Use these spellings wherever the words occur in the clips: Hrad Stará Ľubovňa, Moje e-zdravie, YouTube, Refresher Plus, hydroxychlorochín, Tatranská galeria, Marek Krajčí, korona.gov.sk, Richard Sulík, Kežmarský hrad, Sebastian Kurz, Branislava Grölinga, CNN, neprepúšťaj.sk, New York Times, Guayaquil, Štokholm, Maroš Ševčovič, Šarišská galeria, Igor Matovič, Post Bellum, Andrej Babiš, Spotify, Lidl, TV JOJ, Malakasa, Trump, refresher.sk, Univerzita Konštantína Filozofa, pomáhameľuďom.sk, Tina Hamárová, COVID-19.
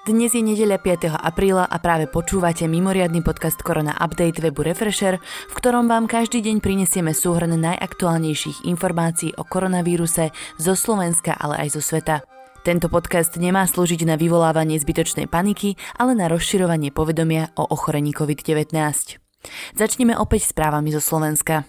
Dnes je nedeľa 5. apríla a práve počúvate mimoriadny podcast Korona Update webu Refresher, v ktorom vám každý deň prinesieme súhrn najaktuálnejších informácií o koronavíruse zo Slovenska, ale aj zo sveta. Tento podcast nemá slúžiť na vyvolávanie zbytočnej paniky, ale na rozširovanie povedomia o ochorení COVID-19. Začneme opäť správami zo Slovenska.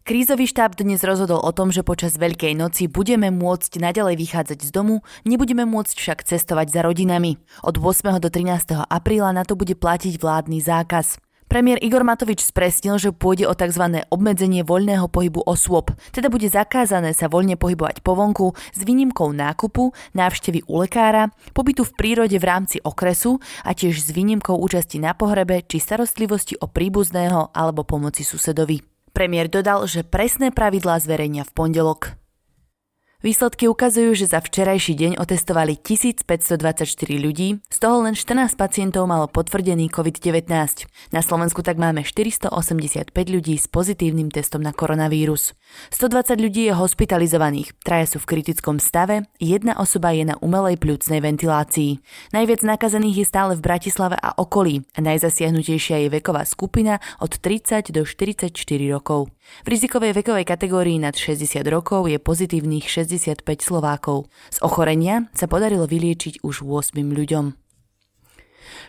Krízový štáb dnes rozhodol o tom, že počas Veľkej noci budeme môcť naďalej vychádzať z domu, nebudeme môcť však cestovať za rodinami. Od 8. do 13. apríla na to bude platiť vládny zákaz. Premiér Igor Matovič spresnil, že pôjde o tzv. Obmedzenie voľného pohybu osôb, teda bude zakázané sa voľne pohybovať po vonku s výnimkou nákupu, návštevy u lekára, pobytu v prírode v rámci okresu a tiež s výnimkou účasti na pohrebe či starostlivosti o príbuzného alebo pomoci susedovi. Premiér dodal, že presné pravidlá zverejnia v pondelok. Výsledky ukazujú, že za včerajší deň otestovali 1524 ľudí, z toho len 14 pacientov malo potvrdený COVID-19. Na Slovensku tak máme 485 ľudí s pozitívnym testom na koronavírus. 120 ľudí je hospitalizovaných, 3 sú v kritickom stave, 1 osoba je na umelej pľúcnej ventilácii. Najviac nakazených je stále v Bratislave a okolí a najzasiahnutejšia je veková skupina od 30 do 44 rokov. V rizikovej vekovej kategórii nad 60 rokov je pozitívnych 65 Slovákov. Z ochorenia sa podarilo vyliečiť už 8 ľuďom.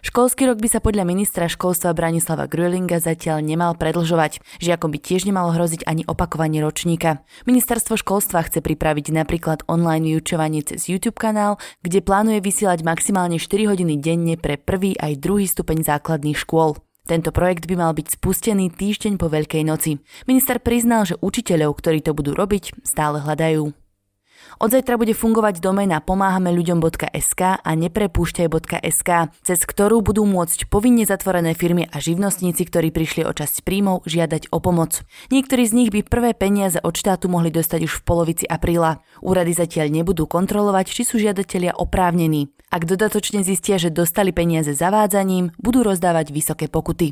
Školský rok by sa podľa ministra školstva Branislava Grölinga zatiaľ nemal predlžovať. Žiakom by tiež nemalo hroziť ani opakovanie ročníka. Ministerstvo školstva chce pripraviť napríklad online vyučovanie cez YouTube kanál, kde plánuje vysielať maximálne 4 hodiny denne pre prvý aj druhý stupeň základných škôl. Tento projekt by mal byť spustený týždeň po Veľkej noci. Minister priznal, že učiteľov, ktorí to budú robiť, stále hľadajú. Od zajtra bude fungovať doména pomáhameľuďom.sk a neprepúšťaj.sk, cez ktorú budú môcť povinne zatvorené firmy a živnostníci, ktorí prišli o časť príjmov, žiadať o pomoc. Niektorí z nich by prvé peniaze od štátu mohli dostať už v polovici apríla. Úrady zatiaľ nebudú kontrolovať, či sú žiadatelia oprávnení. Ak dodatočne zistia, že dostali peniaze zavádzaním, budú rozdávať vysoké pokuty.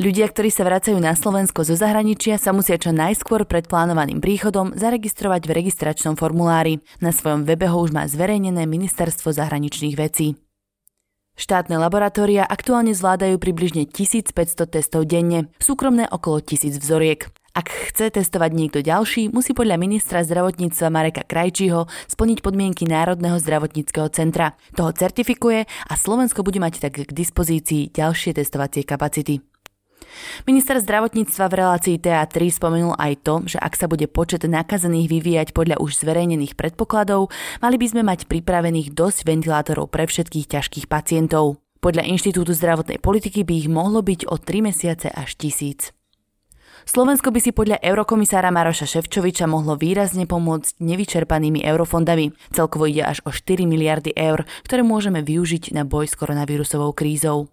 Ľudia, ktorí sa vracajú na Slovensko zo zahraničia, sa musia čo najskôr pred plánovaným príchodom zaregistrovať v registračnom formulári. Na svojom webe ho už má zverejnené Ministerstvo zahraničných vecí. Štátne laboratória aktuálne zvládajú približne 1500 testov denne, súkromné okolo 1000 vzoriek. Ak chce testovať niekto ďalší, musí podľa ministra zdravotníctva Mareka Krajčího splniť podmienky Národného zdravotníckeho centra. Toho certifikuje a Slovensko bude mať tak k dispozícii ďalšie testovacie kapacity. Minister zdravotníctva v relácii TA3 spomenul aj to, že ak sa bude počet nakazených vyvíjať podľa už zverejnených predpokladov, mali by sme mať pripravených dosť ventilátorov pre všetkých ťažkých pacientov. Podľa Inštitútu zdravotnej politiky by ich mohlo byť o 3 mesiace až 1000. Slovensko by si podľa eurokomisára Maroša Ševčoviča mohlo výrazne pomôcť nevyčerpanými eurofondami. Celkovo ide až o 4 miliardy eur, ktoré môžeme využiť na boj s koronavírusovou krízou.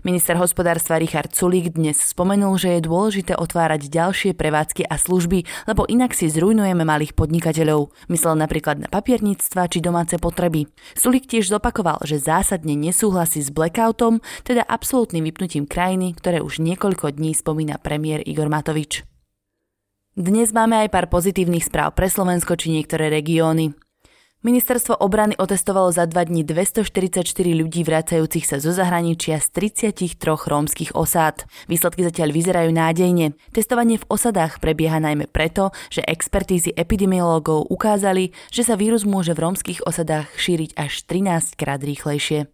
Minister hospodárstva Richard Sulík dnes spomenul, že je dôležité otvárať ďalšie prevádzky a služby, lebo inak si zrujnujeme malých podnikateľov. Myslel napríklad na papierníctva či domáce potreby. Sulík tiež zopakoval, že zásadne nesúhlasí s blackoutom, teda absolútnym vypnutím krajiny, ktoré už niekoľko dní spomína premiér Igor Matovič. Dnes máme aj pár pozitívnych správ pre Slovensko či niektoré regióny. Ministerstvo obrany otestovalo za 2 dní 244 ľudí vracajúcich sa zo zahraničia z 33 rómskych osád. Výsledky zatiaľ vyzerajú nádejne. Testovanie v osadách prebieha najmä preto, že expertízy epidemiológov ukázali, že sa vírus môže v rómskych osadách šíriť až 13-krát rýchlejšie.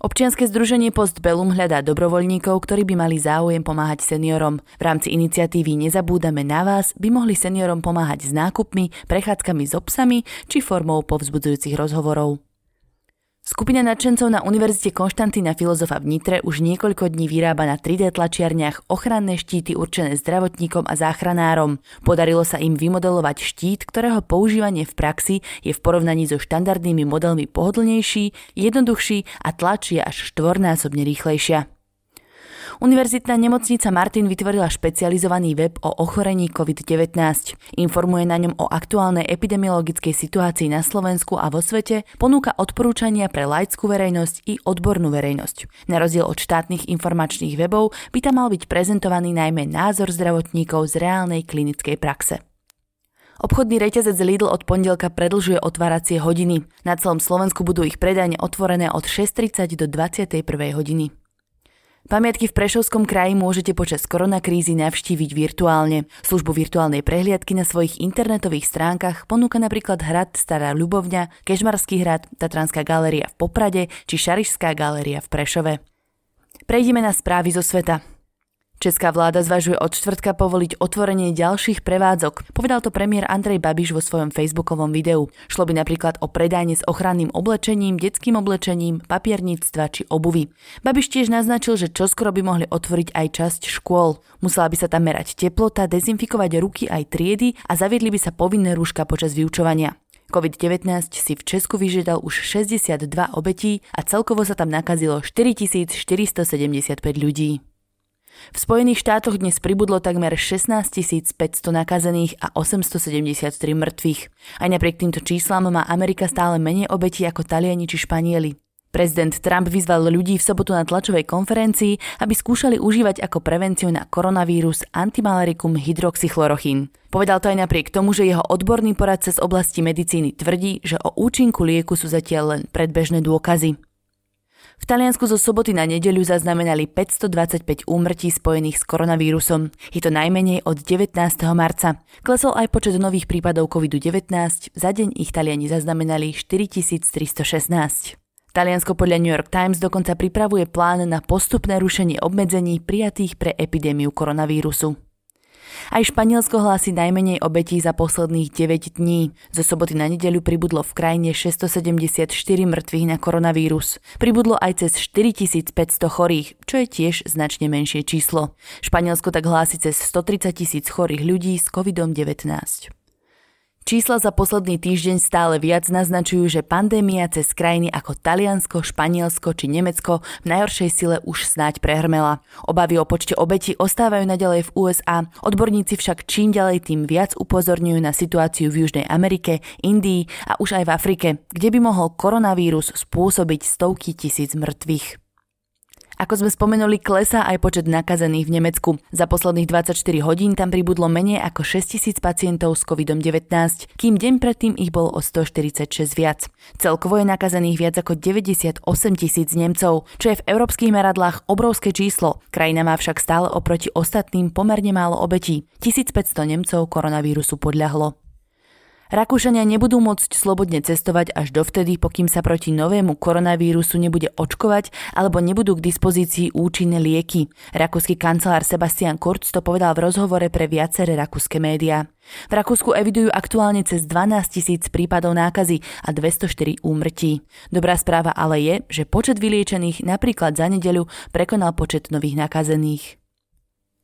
Občianske združenie Post Bellum hľadá dobrovoľníkov, ktorí by mali záujem pomáhať seniorom. V rámci iniciatívy Nezabúdame na vás by mohli seniorom pomáhať s nákupmi, prechádzkami s psami či formou povzbudzujúcich rozhovorov. Skupina nadšencov na Univerzite Konštantína Filozofa v Nitre už niekoľko dní vyrába na 3D tlačiarniach ochranné štíty určené zdravotníkom a záchranárom. Podarilo sa im vymodelovať štít, ktorého používanie v praxi je v porovnaní so štandardnými modelmi pohodlnejší, jednoduchší a tlač je až 4-násobne rýchlejšia. Univerzitná nemocnica Martin vytvorila špecializovaný web o ochorení COVID-19. Informuje na ňom o aktuálnej epidemiologickej situácii na Slovensku a vo svete, ponúka odporúčania pre laickú verejnosť i odbornú verejnosť. Na rozdiel od štátnych informačných webov by tam mal byť prezentovaný najmä názor zdravotníkov z reálnej klinickej praxe. Obchodný reťazec Lidl od pondelka predlžuje otváracie hodiny. Na celom Slovensku budú ich predajne otvorené od 6:30 do 21:00 hodiny. Pamiatky v Prešovskom kraji môžete počas koronakrízy navštíviť virtuálne. Službu virtuálnej prehliadky na svojich internetových stránkach ponúka napríklad Hrad Stará Ľubovňa, Kežmarský hrad, Tatranská galeria v Poprade či Šarišská galeria v Prešove. Prejdime na správy zo sveta. Česká vláda zvažuje od štvrtka povoliť otvorenie ďalších prevádzok, povedal to premiér Andrej Babiš vo svojom facebookovom videu. Šlo by napríklad o predajne s ochranným oblečením, detským oblečením, papierníctva či obuvy. Babiš tiež naznačil, že čoskoro by mohli otvoriť aj časť škôl. Musela by sa tam merať teplota, dezinfikovať ruky aj triedy a zaviedli by sa povinné rúška počas vyučovania. COVID-19 si v Česku vyžiadal už 62 obetí a celkovo sa tam nakazilo 4475 ľudí. V Spojených štátoch dnes pribudlo takmer 16 500 nakazených a 873 mŕtvych. Aj napriek týmto číslám má Amerika stále menej obetí ako Taliani či Španieli. Prezident Trump vyzval ľudí v sobotu na tlačovej konferencií, aby skúšali užívať ako prevenciu na koronavírus antimalarikum hydroxychlorochín. Povedal to aj napriek tomu, že jeho odborný poradca z oblasti medicíny tvrdí, že o účinku lieku sú zatiaľ len predbežné dôkazy. V Taliansku zo soboty na nedeľu zaznamenali 525 úmrtí spojených s koronavírusom. Je to najmenej od 19. marca. Klesol aj počet nových prípadov COVID-19, za deň ich Taliani zaznamenali 4316. Taliansko podľa New York Times dokonca pripravuje plán na postupné rušenie obmedzení prijatých pre epidémiu koronavírusu. Aj Španielsko hlási najmenej obetí za posledných 9 dní. Zo soboty na nedeľu pribudlo v krajine 674 mŕtvych na koronavírus. Pribudlo aj cez 4500 chorých, čo je tiež značne menšie číslo. Španielsko tak hlási cez 130 000 chorých ľudí s COVID-19. Čísla za posledný týždeň stále viac naznačujú, že pandémia cez krajiny ako Taliansko, Španielsko či Nemecko v najhoršej sile už snáď prehrmela. Obavy o počte obetí ostávajú naďalej v USA, odborníci však čím ďalej tým viac upozorňujú na situáciu v Južnej Amerike, Indii a už aj v Afrike, kde by mohol koronavírus spôsobiť stovky tisíc mŕtvych. Ako sme spomenuli, klesá aj počet nakazených v Nemecku. Za posledných 24 hodín tam pribudlo menej ako 6000 pacientov s COVID-19, kým deň predtým ich bolo o 146 viac. Celkovo je nakazených viac ako 98 000 Nemcov, čo je v európskych meradlách obrovské číslo. Krajina má však stále oproti ostatným pomerne málo obetí. 1500 Nemcov koronavírusu podľahlo. Rakúšania nebudú môcť slobodne cestovať až dovtedy, pokým sa proti novému koronavírusu nebude očkovať alebo nebudú k dispozícii účinné lieky. Rakúsky kancelár Sebastian Kurz to povedal v rozhovore pre viaceré rakúske médiá. V Rakúsku evidujú aktuálne cez 12 000 prípadov nákazy a 204 úmrtí. Dobrá správa ale je, že počet vyliečených napríklad za nedeľu prekonal počet nových nakazených.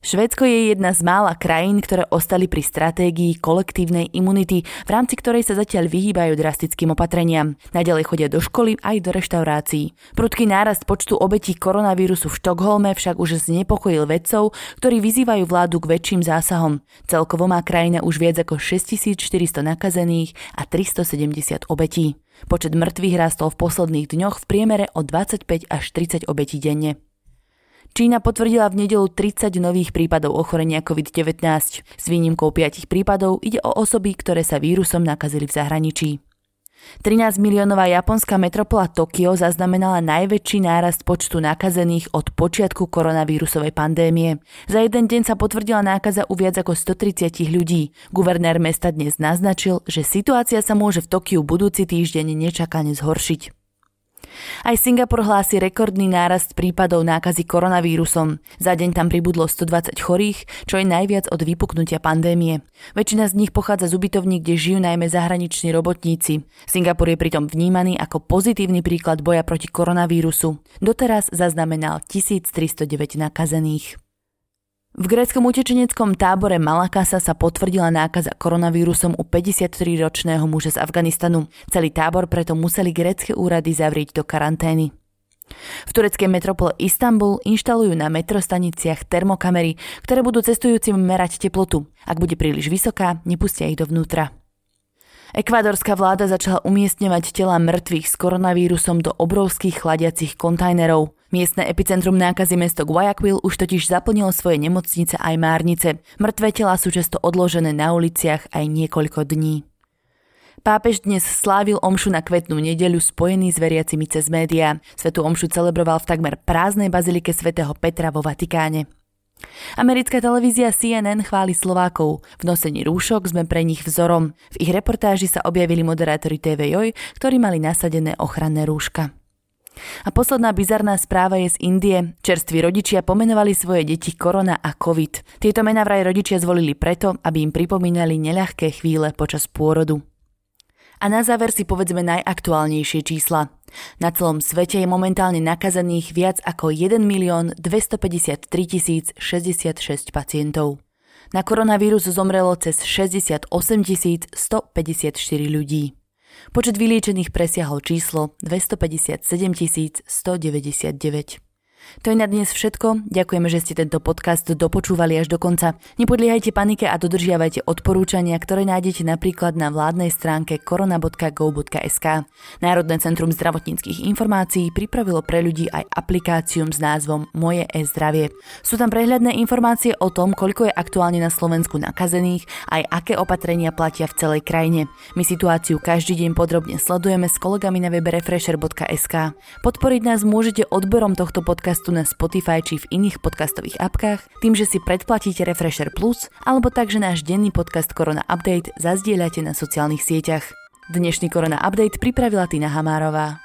Švédsko je jedna z mála krajín, ktoré ostali pri stratégii kolektívnej imunity, v rámci ktorej sa zatiaľ vyhýbajú drastickým opatreniam. Naďalej chodia do školy aj do reštaurácií. Prudký nárast počtu obetí koronavírusu v Štokholme však už znepokojil vedcov, ktorí vyzývajú vládu k väčším zásahom. Celkovo má krajina už viac ako 6400 nakazených a 370 obetí. Počet mŕtvych rástol v posledných dňoch v priemere o 25 až 30 obetí denne. Čína potvrdila v nedeľu 30 nových prípadov ochorenia COVID-19. S výnimkou 5 prípadov ide o osoby, ktoré sa vírusom nakazili v zahraničí. 13-miliónová japonská metropola Tokio zaznamenala najväčší nárast počtu nakazených od počiatku koronavírusovej pandémie. Za jeden deň sa potvrdila nákaza u viac ako 130 ľudí. Guvernér mesta dnes naznačil, že situácia sa môže v Tokiu budúci týždeň nečakane zhoršiť. Aj Singapur hlási rekordný nárast prípadov nákazy koronavírusom. Za deň tam pribudlo 120 chorých, čo je najviac od vypuknutia pandémie. Väčšina z nich pochádza z ubytovní, kde žijú najmä zahraniční robotníci. Singapur je pritom vnímaný ako pozitívny príklad boja proti koronavírusu. Doteraz zaznamenal 1309 nakazených. V gréckom utečeneckom tábore Malakasa sa potvrdila nákaza koronavírusom u 53-ročného muža z Afganistanu. Celý tábor preto museli grécké úrady zavrieť do karantény. V tureckej metropole Istanbul inštalujú na metrostaniciach termokamery, ktoré budú cestujúcim merať teplotu. Ak bude príliš vysoká, nepustia ich dovnútra. Ekvádorská vláda začala umiestňovať tela mŕtvych s koronavírusom do obrovských chladiacich kontajnerov. Miestne epicentrum nákazy mesto Guayaquil už totiž zaplnilo svoje nemocnice aj márnice. Mŕtve telá sú často odložené na uliciach aj niekoľko dní. Pápež dnes slávil omšu na Kvetnú nedeľu spojený s veriacimi cez médiá. Svetú omšu celebroval v takmer prázdnej bazilike svätého Petra vo Vatikáne. Americká televízia CNN chváli Slovákov. V nosení rúšok sme pre nich vzorom. V ich reportáži sa objavili moderátori TV JOJ, ktorí mali nasadené ochranné rúška. A posledná bizarná správa je z Indie. Čerství rodičia pomenovali svoje deti korona a covid. Tieto mená vraj rodičia zvolili preto, aby im pripomínali neľahké chvíle počas pôrodu. A na záver si povedzme najaktuálnejšie čísla. Na celom svete je momentálne nakazených viac ako 1 253 066 pacientov. Na koronavírus zomrelo cez 68 154 ľudí. Počet vyliečených presiahol číslo 257 199. To je na dnes všetko. Ďakujeme, že ste tento podcast dopočúvali až do konca. Nepodliehajte panike a dodržiavajte odporúčania, ktoré nájdete napríklad na vládnej stránke korona.gov.sk. Národné centrum zdravotníckych informácií pripravilo pre ľudí aj aplikáciu s názvom Moje e-zdravie. Sú tam prehľadné informácie o tom, koľko je aktuálne na Slovensku nakazených, aj aké opatrenia platia v celej krajine. My situáciu každý deň podrobne sledujeme s kolegami na webe refresher.sk. Podporiť nás môžete odberom tohto podcastu na Spotify či v iných podcastových apkách, tým, že si predplatíte Refresher Plus, alebo tak, že náš denný podcast Korona Update zazdieľate na sociálnych sieťach. Dnešný Korona Update pripravila Tina Hamárová.